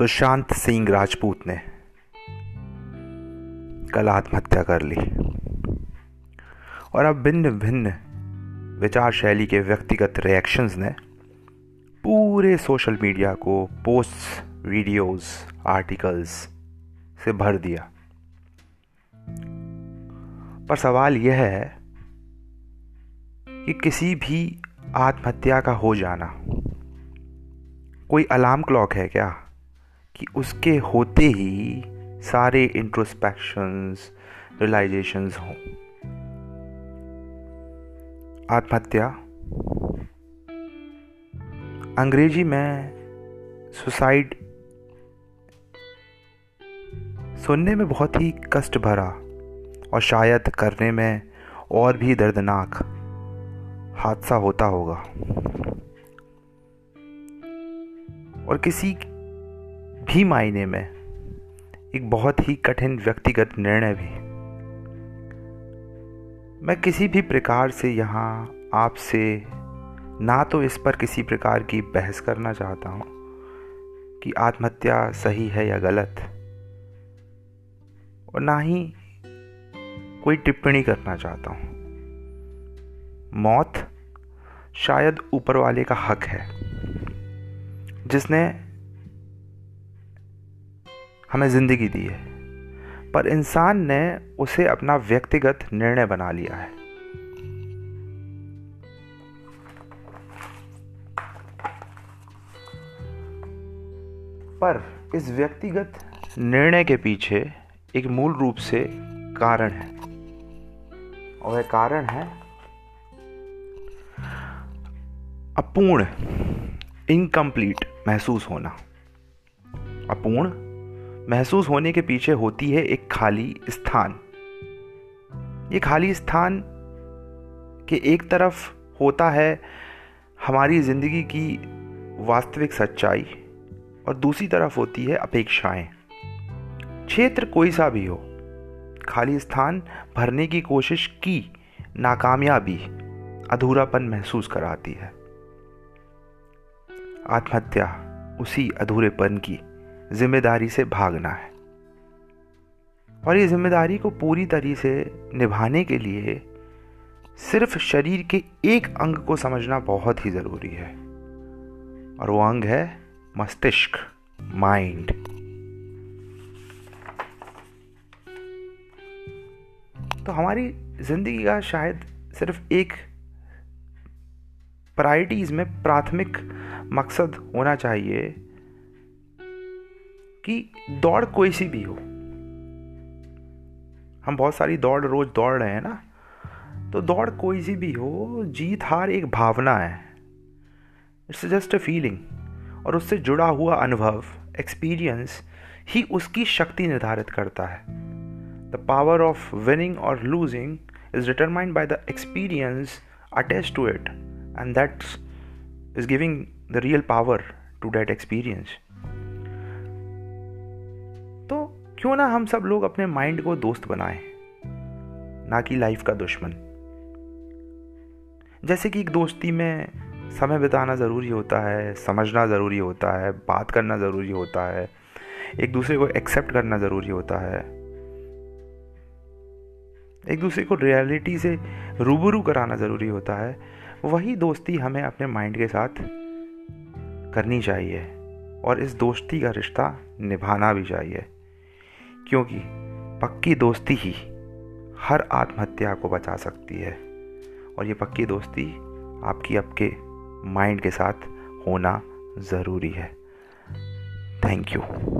सुशांत सिंह राजपूत ने कल आत्महत्या कर ली और अब भिन्न भिन्न विचार शैली के व्यक्तिगत रिएक्शंस ने पूरे सोशल मीडिया को पोस्ट्स, वीडियोस, आर्टिकल्स से भर दिया। पर सवाल यह है कि किसी भी आत्महत्या का हो जाना कोई अलार्म क्लॉक है क्या कि उसके होते ही सारे इंट्रोस्पेक्शंस, रियलाइजेशंस हों। आत्महत्या अंग्रेजी में सुसाइड सुनने में बहुत ही कष्ट भरा और शायद करने में और भी दर्दनाक हादसा होता होगा और किसी भी मायने में एक बहुत ही कठिन व्यक्तिगत निर्णय भी। मैं किसी भी प्रकार से यहाँ आपसे ना तो इस पर किसी प्रकार की बहस करना चाहता हूँ कि आत्महत्या सही है या गलत, और ना ही कोई टिप्पणी करना चाहता हूँ। मौत शायद ऊपर वाले का हक है जिसने हमें ज़िंदगी दी है, पर इंसान ने उसे अपना व्यक्तिगत निर्णय बना लिया है। पर इस व्यक्तिगत निर्णय के पीछे एक मूल रूप से कारण है और वह कारण है अपूर्ण, इनकम्प्लीट महसूस होना। अपूर्ण महसूस होने के पीछे होती है एक खाली स्थान। ये खाली स्थान के एक तरफ होता है हमारी जिंदगी की वास्तविक सच्चाई और दूसरी तरफ होती है अपेक्षाएं। क्षेत्र कोई सा भी हो, खाली स्थान भरने की कोशिश की नाकामयाबी अधूरापन महसूस कराती है। आत्महत्या उसी अधूरेपन की जिम्मेदारी से भागना है और ये जिम्मेदारी को पूरी तरह से निभाने के लिए सिर्फ शरीर के एक अंग को समझना बहुत ही ज़रूरी है और वो अंग है मस्तिष्क, माइंड। तो हमारी ज़िंदगी का शायद सिर्फ एक प्रायोरिटीज़ में प्राथमिक मकसद होना चाहिए कि दौड़ कोई सी भी हो। हम बहुत सारी दौड़ रोज़ दौड़ रहे हैं ना, तो दौड़ कोई सी भी हो, जीत हार एक भावना है। इट्स जस्ट अ फीलिंग और उससे जुड़ा हुआ अनुभव, एक्सपीरियंस ही उसकी शक्ति निर्धारित करता है। The power of winning or losing is determined by the experience attached to it, and that is giving the real power to that experience. तो क्यों ना हम सब लोग अपने माइंड को दोस्त बनाएं, ना कि लाइफ का दुश्मन। जैसे कि एक दोस्ती में समय बिताना ज़रूरी होता है, समझना ज़रूरी होता है, बात करना ज़रूरी होता है, एक दूसरे को एक्सेप्ट करना ज़रूरी होता है, एक दूसरे को रियलिटी से रूबरू कराना ज़रूरी होता है, वही दोस्ती हमें अपने माइंड के साथ करनी चाहिए और इस दोस्ती का रिश्ता निभाना भी चाहिए, क्योंकि पक्की दोस्ती ही हर आत्महत्या को बचा सकती है और ये पक्की दोस्ती आपकी आपके माइंड के साथ होना ज़रूरी है। Thank you.